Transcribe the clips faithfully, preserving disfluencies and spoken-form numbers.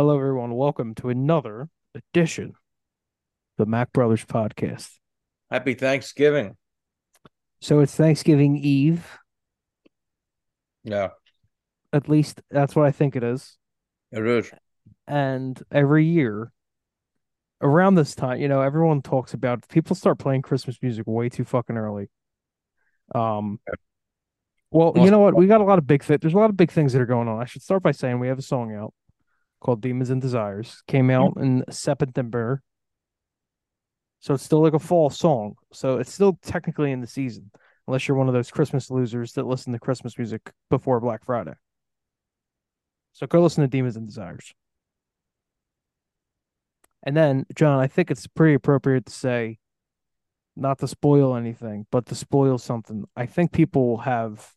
Hello, everyone. Welcome to another edition of the Mack Brothers podcast. Happy Thanksgiving. So it's Thanksgiving Eve. Yeah. At least that's what I think it is. It is. And every year around this time, you know, everyone talks about people start playing Christmas music way too fucking early. Um. Well, you know what? We got a lot of big things. There's a lot of big things that are going on. I should start by saying we have a song out called Demons and Desires. Came out in September. So it's still like a fall song. So it's still technically in the season, unless you're one of those Christmas losers that listen to Christmas music before Black Friday. So go listen to Demons and Desires. And then, John, I think it's pretty appropriate to say, not to spoil anything, but to spoil something. I think people will have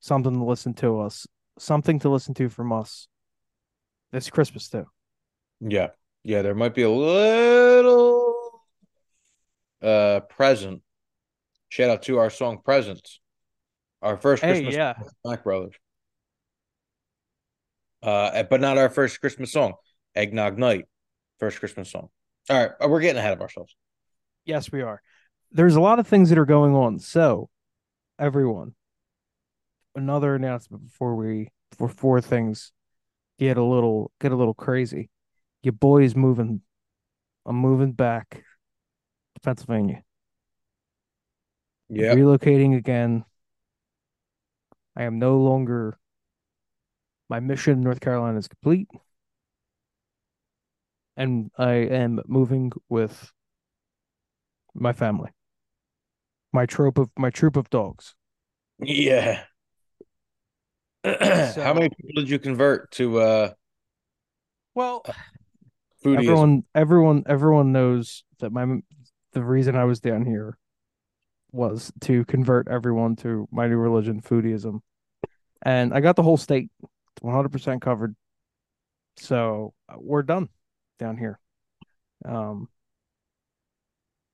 something to listen to us, something to listen to from us this Christmas too. Yeah. Yeah, there might be a little uh present. Shout out to our song Presents. Our first hey, Christmas yeah. song, Mack Brothers. Uh but not our first Christmas song. Eggnog Night. First Christmas song. All right, we're getting ahead of ourselves. Yes, we are. There's a lot of things that are going on. So, everyone, another announcement before we before things Get a little, get a little crazy. Your boy is moving. I'm moving back to Pennsylvania. Yeah, relocating again. I am no longer. My mission in North Carolina is complete, and I am moving with my family. My troop of my troop of dogs. Yeah. So, how many people did you convert to? Uh, well, foodie everyone, everyone, everyone knows that my the reason I was down here was to convert everyone to my new religion, foodieism, and I got the whole state one hundred percent covered. So we're done down here. Um,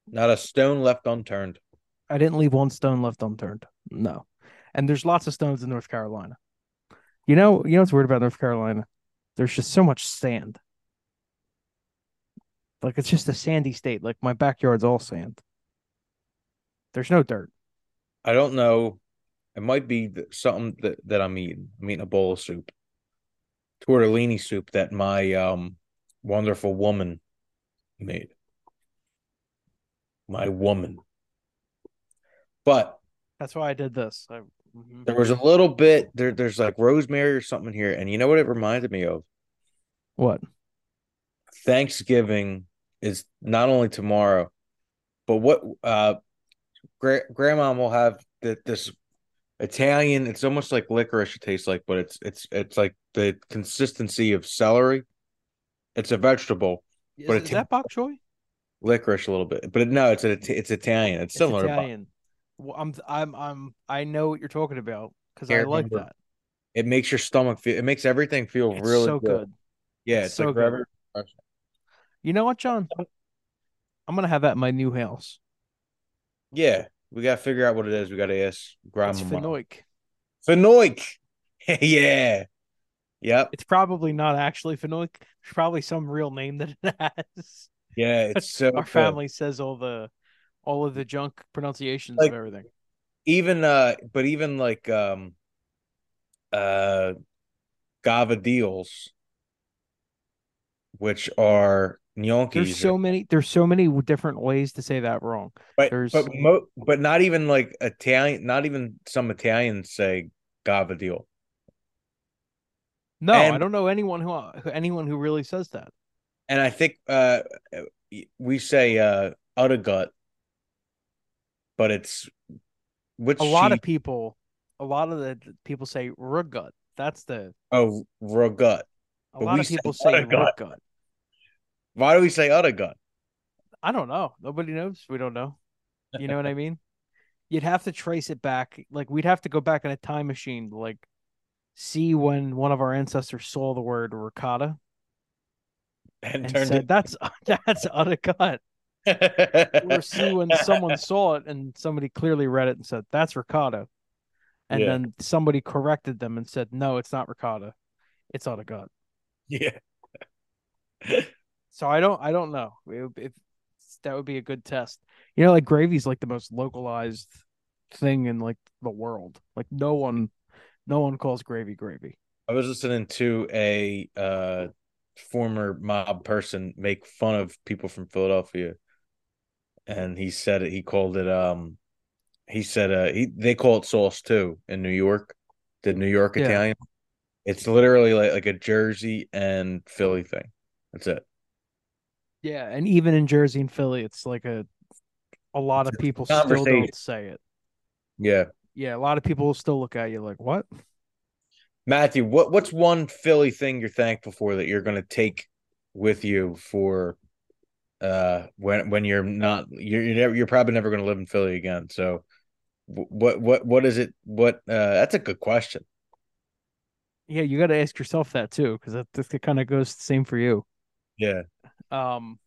not a stone left unturned. I didn't leave one stone left unturned. No, and there's lots of stones in North Carolina. You know, you know what's weird about North Carolina? There's just so much sand. Like, it's just a sandy state. Like, my backyard's all sand. There's no dirt. I don't know. It might be something that, that I'm eating. I'm eating a bowl of soup. Tortellini soup that my um wonderful woman made. My woman. But. That's why I did this. I... There was a little bit there. There's like rosemary or something here, and you know what it reminded me of? What? Thanksgiving is not only tomorrow, but what? Uh, gra- grandma will have the, this Italian. It's almost like licorice. It tastes like, but it's it's it's like the consistency of celery. It's a vegetable, is, but is it that bok choy? Licorice a little bit, but no, it's a, it's Italian. It's, it's similar. Italian. To Well, I'm, I'm, I'm, I know what you're talking about because I like remember. that. It makes your stomach feel, it makes everything feel it's really so good. good. Yeah, it's, it's so like good. You know what, John? I'm going to have that in my new house. Yeah, we got to figure out what it is. We got to ask Grandma. It's Fennoic. Fennoic. Yeah. Yep. It's probably not actually Fennoic. It's probably some real name that it has. Yeah, it's so Our good. family says all the. All of the junk pronunciations like, of everything. Even, uh, but even like, um, uh, gavadils, which are gnocchis. There's so many. There's so many different ways to say that wrong. But there's... but mo- but not even like Italian. Not even some Italians say gavadil. No, and, I don't know anyone who anyone who really says that. And I think uh, we say uh, uddagut. But it's which a lot she... of people, a lot of the people say rugut. That's the oh rugut. A but lot of people say rugut. Why do we say uddagut? I don't know. Nobody knows. We don't know. You know what I mean? You'd have to trace it back. Like we'd have to go back in a time machine to like see when one of our ancestors saw the word ricotta and, and turned said, it. That's that's uddagut. Or see when someone saw it and somebody clearly read it and said that's ricotta, and yeah. then somebody corrected them and said no, it's not ricotta, it's out of gut. Yeah, So I don't, I don't know if, if that would be a good test. You know, like gravy's like the most localized thing in like the world. Like no one, no one calls gravy gravy. I was listening to a uh, former mob person make fun of people from Philadelphia, and he said it, he called it. Um, he said uh, he, they call it sauce too in New York. The New York yeah. Italian. It's literally like, like a Jersey and Philly thing. That's it. Yeah, and even in Jersey and Philly, it's like a a lot it's of people still don't say it. Yeah. Yeah, a lot of people will still look at you like, what? Matthew, what what's one Philly thing you're thankful for that you're going to take with you for uh when when you're not you're you're, never, you're probably never going to live in Philly again. So what what what is it what uh that's a good question. Yeah, you got to ask yourself that too, cuz that, that kind of goes the same for you. Yeah. Um,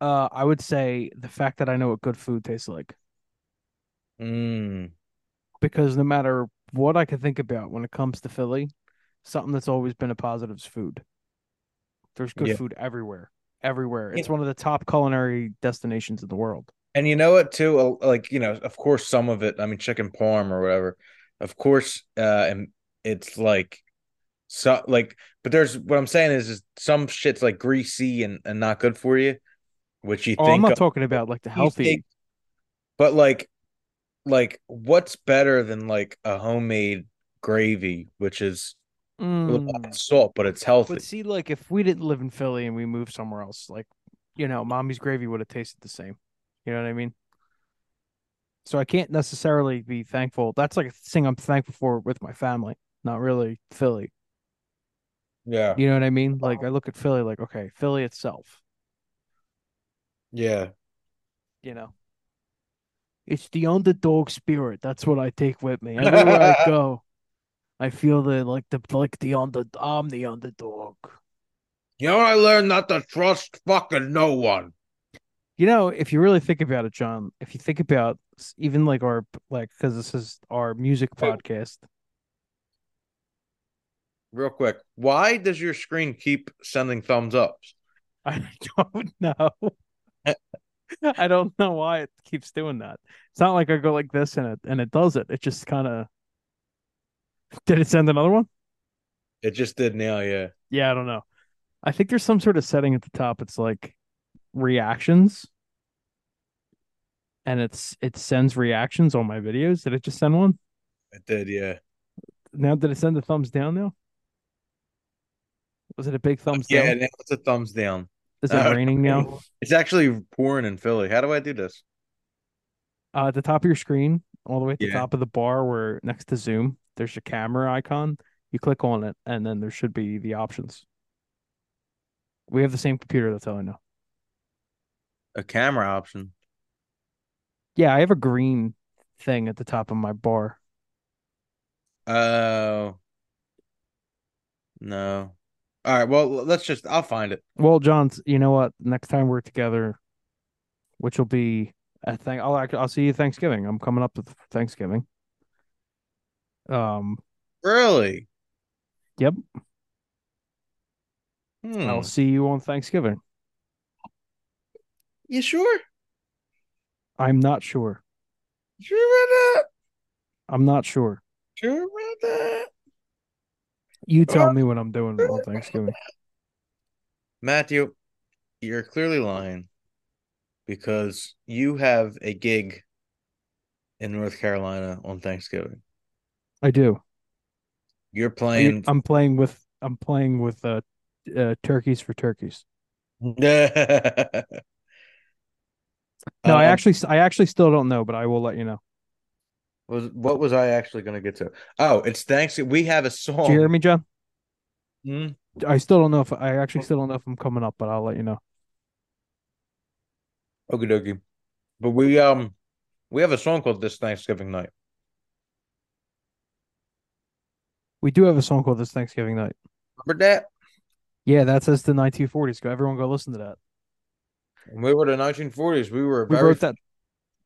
uh, I would say the fact that I know what good food tastes like. Mm. Because no matter what I could think about when it comes to Philly, something that's always been a positive is food. There's good yeah. food everywhere, everywhere. It's yeah. one of the top culinary destinations in the world. And you know what, too? Like, you know, of course, some of it, I mean, chicken parm or whatever, of course, uh, and it's like, so like, but there's what I'm saying is, is some shit's like greasy and, and not good for you, which you oh, think I'm not of, talking about like the healthy, think, but like, like what's better than like a homemade gravy, which is mm. a little bit of salt, but it's healthy. But see, like if we didn't live in Philly and we moved somewhere else, like, you know, mommy's gravy would have tasted the same. You know what I mean? So I can't necessarily be thankful. That's like a thing I'm thankful for with my family, not really Philly. Yeah. You know what I mean? Like, I look at Philly like, okay, Philly itself. Yeah. You know, it's the underdog spirit. That's what I take with me. Everywhere I go, I feel the, like, the, like the under, I'm the underdog. You know, I learned not to trust fucking no one. You know, if you really think about it, John, if you think about even like our, like, because this is our music hey. podcast. Real quick, why does your screen keep sending thumbs ups? I don't know. I don't know why it keeps doing that. It's not like I go like this and it and it does it. It just kind of did it send another one? It just did now, yeah. Yeah, I don't know. I think there's some sort of setting at the top. It's like reactions, and it's it sends reactions on my videos. Did it just send one? It did, yeah. Now did it send the thumbs down now? Was it a big thumbs yeah, down? Yeah, now it's a thumbs down. Is it uh, raining now? It's actually pouring in Philly. How do I do this? Uh, at the top of your screen, all the way at yeah. the top of the bar where next to Zoom, there's a camera icon. You click on it, and then there should be the options. We have the same computer, that's all I know. A camera option? Yeah, I have a green thing at the top of my bar. Oh. Uh, no. All right, well, let's just, I'll find it. Well, John, you know what? Next time we're together, which will be, I think, I'll, I'll see you Thanksgiving. I'm coming up to Thanksgiving. Um, Really? Yep. Hmm. I'll see you on Thanksgiving. You sure? I'm not sure. Sure about that? I'm not sure. Sure about that? You tell me what I'm doing on Thanksgiving. Matthew, you're clearly lying because you have a gig in North Carolina on Thanksgiving. I do. You're playing. I'm playing with. I'm playing with uh, uh, turkeys for turkeys. No, um, I actually, I actually still don't know, but I will let you know. Was what was I actually going to get to? Oh, it's Thanksgiving. We have a song. Do you hear me, John? Hmm? I still don't know if I actually still don't know if I'm coming up, but I'll let you know. Okie dokie. But we um we have a song called This Thanksgiving Night. We do have a song called This Thanksgiving Night. Remember that? Yeah, that says the nineteen forties. Go, everyone, go listen to that. When we were the nineteen forties. We were. Very we wrote that.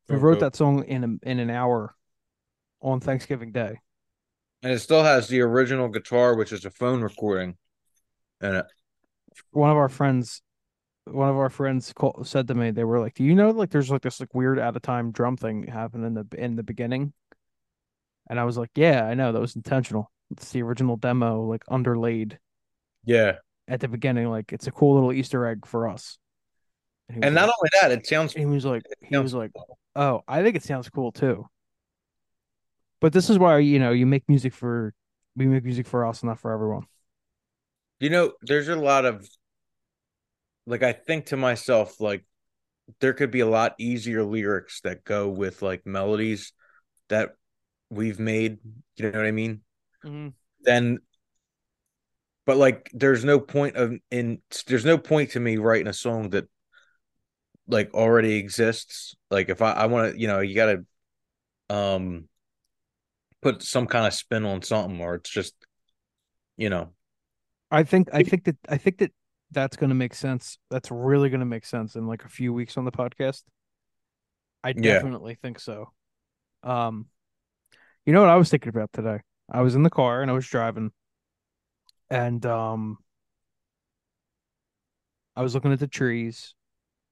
We wrote that song in a, in an hour. On Thanksgiving Day. And it still has the original guitar, which is a phone recording And one of our friends, one of our friends called, said to me, they were like, "Do you know like there's like this like weird out of time drum thing happening in the in the beginning?" And I was like, "Yeah, I know, that was intentional. It's the original demo, like underlaid." Yeah. At the beginning, like it's a cool little Easter egg for us. And, and not like, only that, it sounds. He was like, he was like, cool. "Oh, I think it sounds cool too." But this is why, you know, you make music for, we make music for us, not for everyone. You know, there's a lot of, like, I think to myself, like, there could be a lot easier lyrics that go with, like, melodies that we've made, you know what I mean? Mm-hmm. Then, but, like, there's no point of, in, there's no point to me writing a song that, like, already exists. Like, if I, I want to, you know, you got to, um, put some kind of spin on something, or it's just, you know. I think I think that I think that that's going to make sense. That's really going to make sense in like a few weeks on the podcast. I definitely yeah. think so. Um, you know what I was thinking about today? I was in the car and I was driving, and um, I was looking at the trees,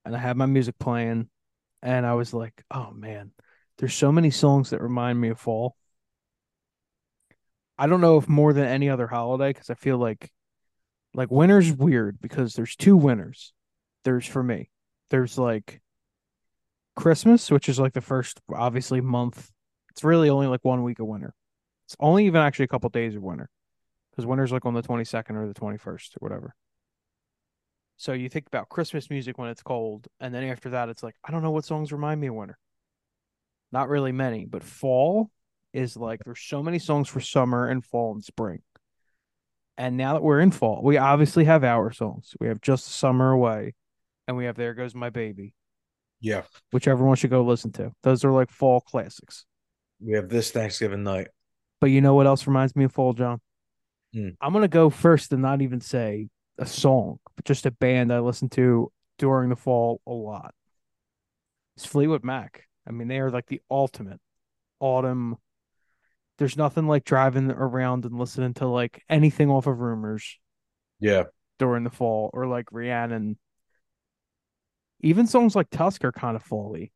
and I had my music playing, and I was like, "Oh man, there's so many songs that remind me of fall." I don't know if more than any other holiday, because I feel like like winter's weird because there's two winters. There's for me. There's like Christmas, which is like the first, obviously, month. It's really only like one week of winter. It's only even actually a couple of days of winter, because winter's like on the twenty-second or the twenty-first or whatever. So you think about Christmas music when it's cold, and then after that, it's like, I don't know what songs remind me of winter. Not really many, but fall is like there's so many songs for summer and fall and spring. And now that we're in fall, we obviously have our songs. We have Just the Summer Away, and we have There Goes My Baby. Yeah. Which everyone should go listen to. Those are like fall classics. We have This Thanksgiving Night. But you know what else reminds me of fall, John? Mm. I'm going to go first and not even say a song, but just a band I listen to during the fall a lot. It's Fleetwood Mac. I mean, they are like the ultimate autumn. There's nothing like driving around and listening to like anything off of Rumors. Yeah. During the fall, or like Rhiannon. Even songs like Tusk are kind of fall-y.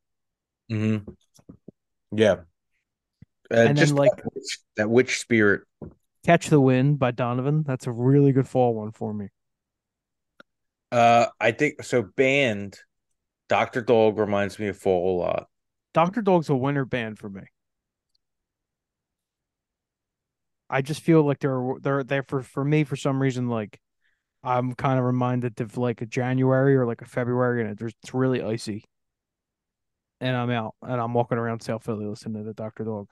Mm-hmm. Yeah. Uh, and just then like that witch, that witch spirit. Catch the Wind by Donovan. That's a really good fall one for me. Uh, I think so. Band Doctor Dog reminds me of fall a lot. Doctor Dog's a winter band for me. I just feel like they're they're there for for me for some reason. Like I'm kind of reminded of like a January or like a February, and it's really icy. And I'm out and I'm walking around South Philly listening to the Doctor Dog.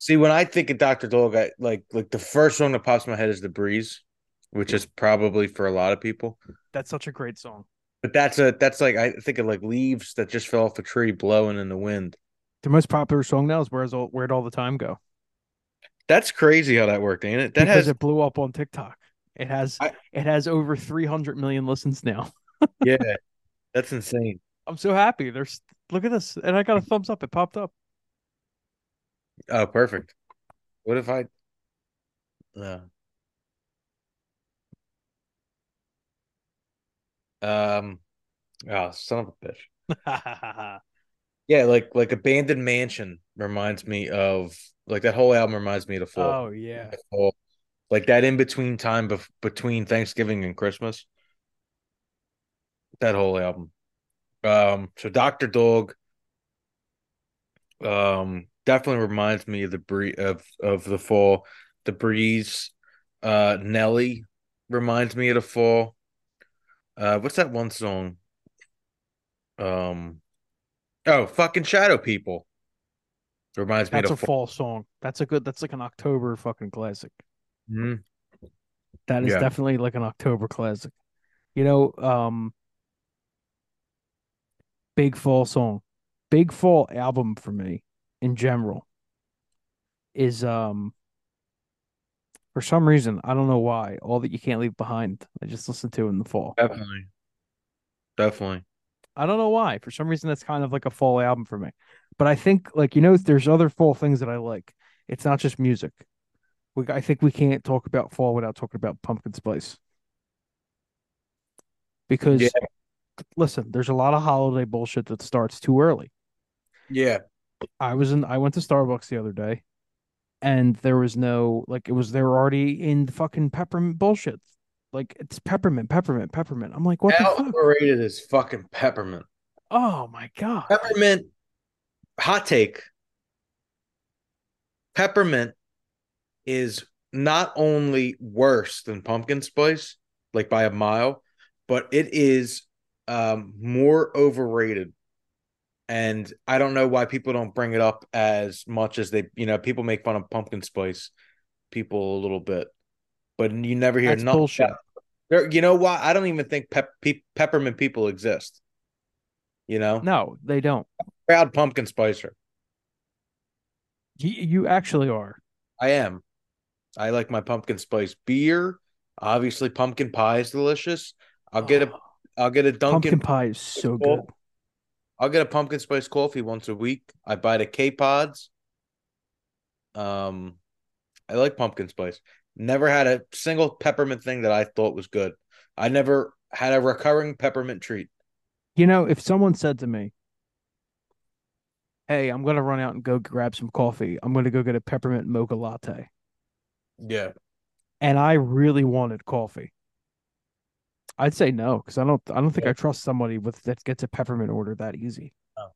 See, when I think of Doctor Dog, I like like the first song that pops in my head is The Breeze, which is probably for a lot of people. That's such a great song. But that's a that's like I think of like leaves that just fell off a tree blowing in the wind. The most popular song now is Where's all, Where'd All the Time Go? That's crazy how that worked, ain't it? That because has it blew up on TikTok. It has I, it has over three hundred million listens now. Yeah, that's insane. I'm so happy. There's look at this, and I got a thumbs up. It popped up. Oh, perfect. What if I? Uh, um, oh, son of a bitch. Yeah, like like Abandoned Mansion reminds me of. Like, that whole album reminds me of the fall. Oh, yeah. Fall. Like, that in-between time bef- between Thanksgiving and Christmas. That whole album. Um, so, Doctor Dog um, definitely reminds me of the bree- of, of the fall. The Breeze. Uh, Nelly reminds me of the fall. Uh, what's that one song? Um, Oh, fucking Shadow People. Reminds me that's of a fall. fall song. That's a good. That's like an October fucking classic. Mm-hmm. That is yeah. definitely like an October classic. You know, um, big fall song, big fall album for me in general is um. For some reason, I don't know why, All That You Can't Leave Behind. I just listened to in the fall. Definitely, definitely. I don't know why. For some reason, that's kind of like a fall album for me. But I think, like, you know, there's other fall things that I like. It's not just music. We, I think we can't talk about fall without talking about pumpkin spice. because yeah. listen, there's a lot of holiday bullshit that starts too early. Yeah. I was in I went to Starbucks the other day and there was no like it was they were already in the fucking peppermint bullshit. Like it's peppermint, peppermint, peppermint. I'm like, what How the fuck? Overrated is fucking peppermint. Oh my god. Peppermint hot take. Peppermint is not only worse than pumpkin spice, like by a mile, but it is um, more overrated. And I don't know why people don't bring it up as much as they, you know, people make fun of pumpkin spice people a little bit, but you never hear nothing. Bullshit. There, you know why? I don't even think pep, pe- peppermint people exist. You know? No, they don't. I'm a proud pumpkin spicer. You, you actually are. I am. I like my pumpkin spice beer. Obviously, pumpkin pie is delicious. I'll get a, I'll get a Dunkin'. Pumpkin pie is so coffee. Good. I'll get a pumpkin spice coffee once a week. I buy the K-Pods. Um, I like pumpkin spice. Never had a single peppermint thing that I thought was good. I never had a recurring peppermint treat. You know, if someone said to me, hey, I'm going to run out and go grab some coffee. I'm going to go get a peppermint mocha latte. Yeah. And I really wanted coffee. I'd say no, because I don't I don't think yeah. I trust somebody with that gets a peppermint order that easy. Oh.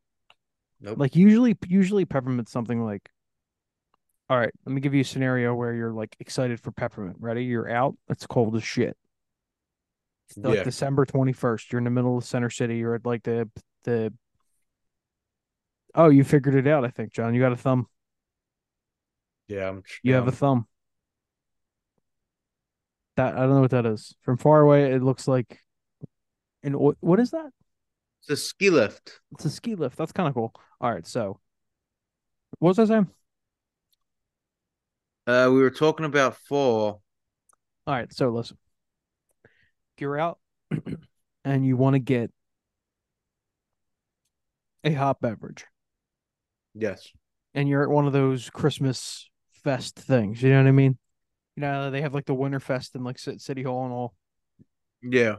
Nope. Like usually usually peppermint's something like, all right, let me give you a scenario where you're like excited for peppermint. Ready? You're out. It's cold as shit. It's yeah. like December twenty-first. You're in the middle of Center City. You're at like the the Oh, you figured it out, I think, John. You got a thumb. Yeah, I'm sure. You have a thumb. That I don't know what that is. From far away, it looks like an what is that? It's a ski lift. It's a ski lift. That's kind of cool. All right, so what was I saying? Uh, we were talking about fall. All right, so listen. You're out and you want to get a hot beverage. Yes. And you're at one of those Christmas fest things. You know what I mean? You know, they have like the Winterfest and like City Hall and all. Yeah.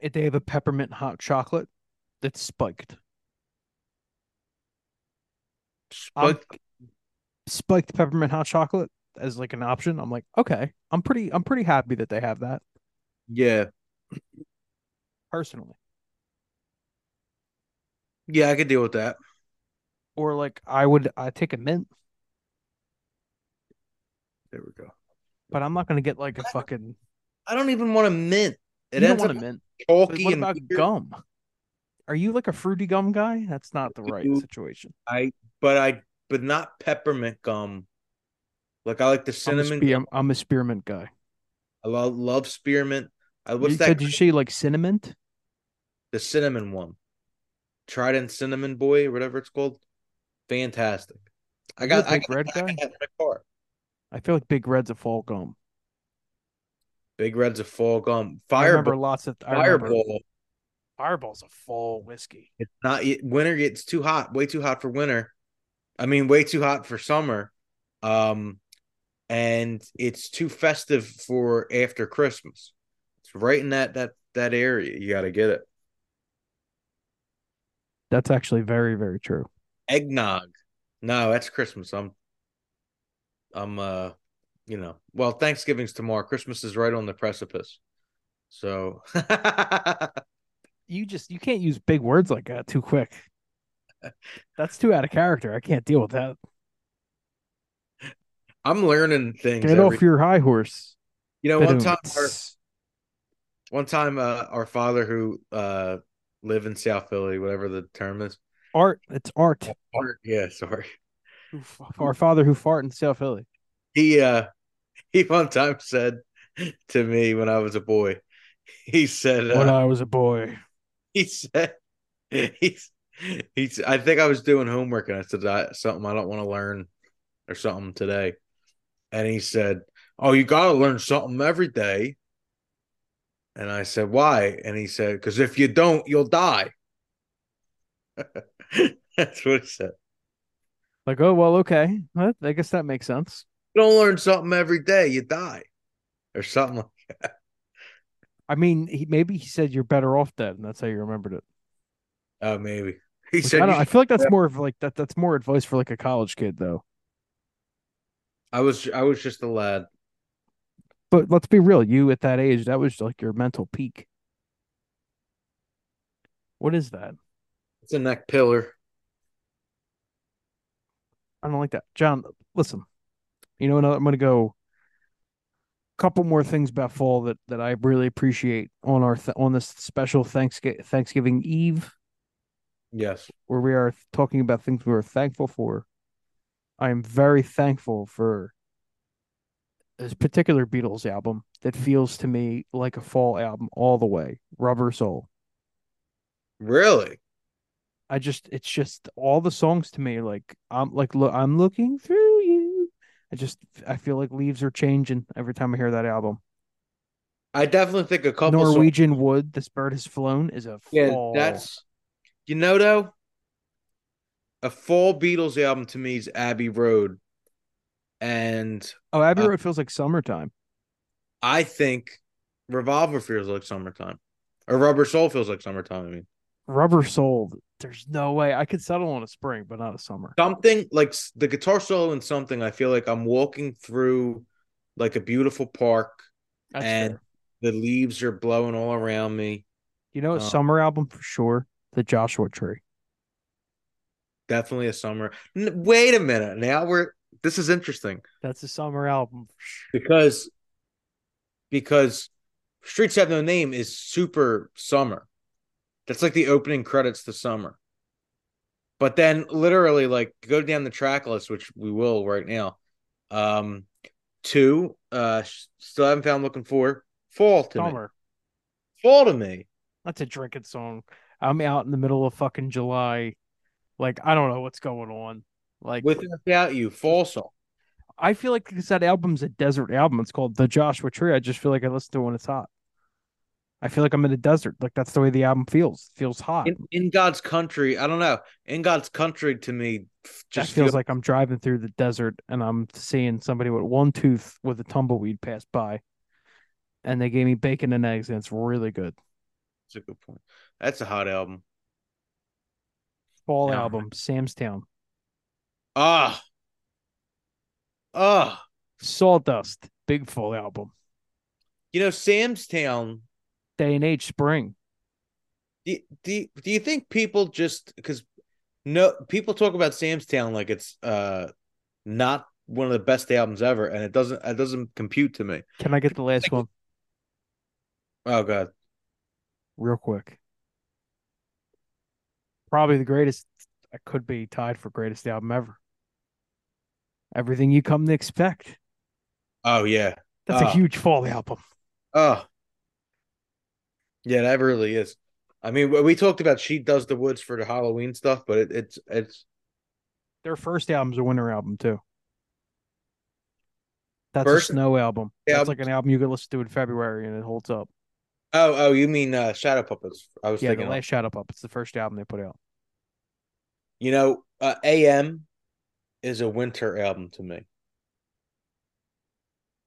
If they have a peppermint hot chocolate that's spiked. Spiked. I'm, spiked peppermint hot chocolate as like an option. I'm like, okay. I'm pretty I'm pretty happy that they have that. Yeah. Personally. Yeah, I could deal with that. Or like I would I take a mint. There we go. But I'm not going to get like a I fucking... I don't even want a mint. It you don't want a mint. Chalky what and about weird. Gum? Are you like a fruity gum guy? That's not the right situation. I But I but not peppermint gum. Like I like the cinnamon. I'm a, spe- I'm, I'm a spearmint guy. I love, love spearmint. I, what's you, that? Did you say like cinnamon? The cinnamon one. Trident Cinnamon Boy, whatever it's called. Fantastic. I got, I got, red I got guy? That in my car. I feel like Big Red's a fall gum. Big Red's a fall gum. Fireball. I remember lots of I Fireball. Remember, Fireball's a fall whiskey. It's not winter. It's too hot. Way too hot for winter. I mean, way too hot for summer. Um, and it's too festive for after Christmas. It's right in that that that area. You got to get it. That's actually very very true. Eggnog. No, that's Christmas. I'm. I'm, uh, you know, well, Thanksgiving's tomorrow. Christmas is right on the precipice. So you just, you can't use big words like that too quick. That's too out of character. I can't deal with that. I'm learning things. Get every... off your high horse. You know, one time, our, one time, uh, our father who, uh, live in South Philly, whatever the term is. Art. It's art. Art. Yeah. Sorry. Our father who fart in South Philly. He uh, he one time said to me when I was a boy, he said when uh, I was a boy, he said he's he's. I think I was doing homework and I said I, something I don't want to learn or something today, and he said, "Oh, you got to learn something every day." And I said, "Why?" And he said, "Because if you don't, you'll die." That's what he said. Like, oh, well, okay. Well, I guess that makes sense. You don't learn something every day. You die. Or something like that. I mean, he, maybe he said you're better off dead, and that's how you remembered it. Oh, uh, maybe he Which, said. I, don't, I feel like that's more of like that. That's more advice for like a college kid, though. I was I was just a lad. But let's be real. You at that age, that was like your mental peak. What is that? It's a neck pillar. I don't like that. John, listen. You know, I'm going to go a couple more things about fall that, that I really appreciate on our th- on this special Thanksgiving, Thanksgiving Eve. Yes. Where we are talking about things we are thankful for. I am very thankful for this particular Beatles album that feels to me like a fall album all the way. Rubber Soul. Really? I just, it's just all the songs to me. Like I'm like, look, I'm looking through you. I just, I feel like leaves are changing every time I hear that album. I definitely think a couple. Norwegian songs... Wood, This Bird Has Flown is a yeah, fall. That's, you know, though, a fall Beatles album to me is Abbey Road. And oh, Abbey uh, Road feels like summertime. I think Revolver feels like summertime, or Rubber Soul feels like summertime. I mean, Rubber Soul. There's no way I could settle on a spring, but not a summer. Something like the guitar solo in Something. I feel like I'm walking through like a beautiful park. That's and fair. The leaves are blowing all around me. You know, a um, summer album for sure. The Joshua Tree. Definitely a summer. N- wait a minute. Now we're, this is interesting. That's a summer album. Because, because Streets Have No Name is super summer. That's like the opening credits to summer. But then literally, like, go down the track list, which we will right now. Um, two, uh, Still Haven't Found Looking For, Fall to summer. Me. Fall to Me. That's a drinking song. I'm out in the middle of fucking July. Like, I don't know what's going on. Like, With or Without You, Fall Song. I feel like because that album's a desert album. It's called The Joshua Tree. I just feel like I listen to it when it's hot. I feel like I'm in a desert. Like, that's the way the album feels. It feels hot. In, in God's Country, I don't know. In God's Country, to me, just that feels feel... like I'm driving through the desert and I'm seeing somebody with one tooth with a tumbleweed pass by. And they gave me bacon and eggs, and it's really good. That's a good point. That's a hot album. Fall yeah. album, Sam's Town. Ah. Ah. Sawdust, big fall album. You know, Sam's Town... Day and Age, spring. Do, do, do you think people just because no people talk about Sam's Town like it's uh not one of the best albums ever, and it doesn't it doesn't compute to me. Can I get the last one? Oh god, real quick. Probably the greatest. I could be tied for greatest album ever. Everything You Come to Expect. Oh yeah, that's oh. a huge fall album. Oh. Yeah, that really is. I mean, we talked about She Does the Woods for the Halloween stuff, but it, it's it's their first album's a winter album too. That's first a snow album. That's album. Like an album you could listen to in February and it holds up. Oh, oh, you mean uh, Shadow Puppets? I was yeah, thinking the last Shadow Puppets, the first album they put out. You know, uh, A M is a winter album to me.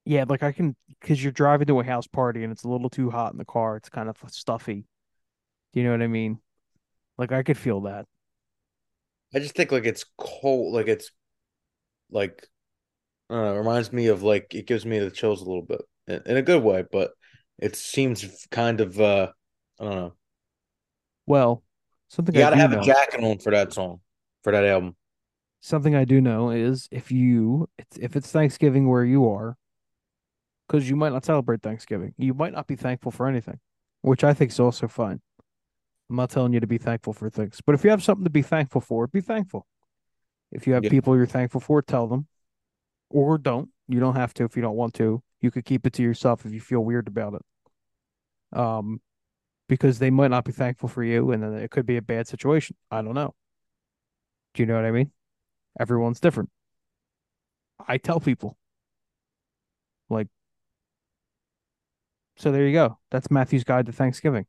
Yeah, like I can, because you're driving to a house party and it's a little too hot in the car. It's kind of stuffy. You know what I mean? Like I could feel that. I just think like it's cold, like it's like, I don't know, it reminds me of like, it gives me the chills a little bit in a good way, but it seems kind of, uh, I don't know. Well, something you gotta I have know. a jacket on for that song, for that album. Something I do know is if you, if it's Thanksgiving where you are, because you might not celebrate Thanksgiving. You might not be thankful for anything, which I think is also fine. I'm not telling you to be thankful for things. But if you have something to be thankful for, be thankful. If you have yeah. people you're thankful for, tell them. Or don't. You don't have to if you don't want to. You could keep it to yourself if you feel weird about it. Um, because they might not be thankful for you, and then it could be a bad situation. I don't know. Do you know what I mean? Everyone's different. I tell people. Like, so there you go. That's Matthew's guide to Thanksgiving.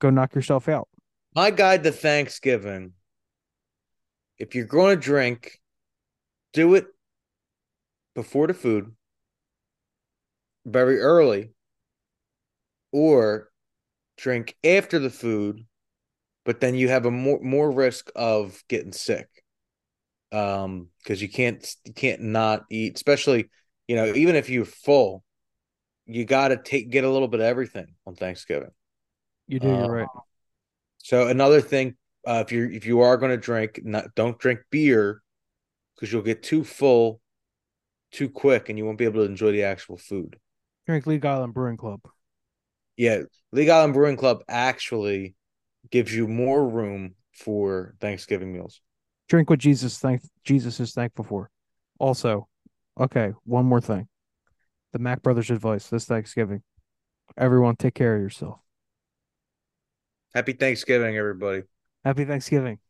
Go knock yourself out. My guide to Thanksgiving. If you're going to drink, do it before the food, very early, or drink after the food, but then you have a more more risk of getting sick. Um, because you can't you can't not eat, especially, you know, even if you're full, you gotta take get a little bit of everything on Thanksgiving. You do, uh, you're right. So another thing, uh, if you if you are going to drink, not don't drink beer, because you'll get too full, too quick, and you won't be able to enjoy the actual food. Drink League Island Brewing Club. Yeah, League Island Brewing Club actually gives you more room for Thanksgiving meals. Drink what Jesus thank Jesus is thankful for. Also, okay, one more thing. The Mack Brothers advice this Thanksgiving. Everyone take care of yourself. Happy Thanksgiving, everybody. Happy Thanksgiving.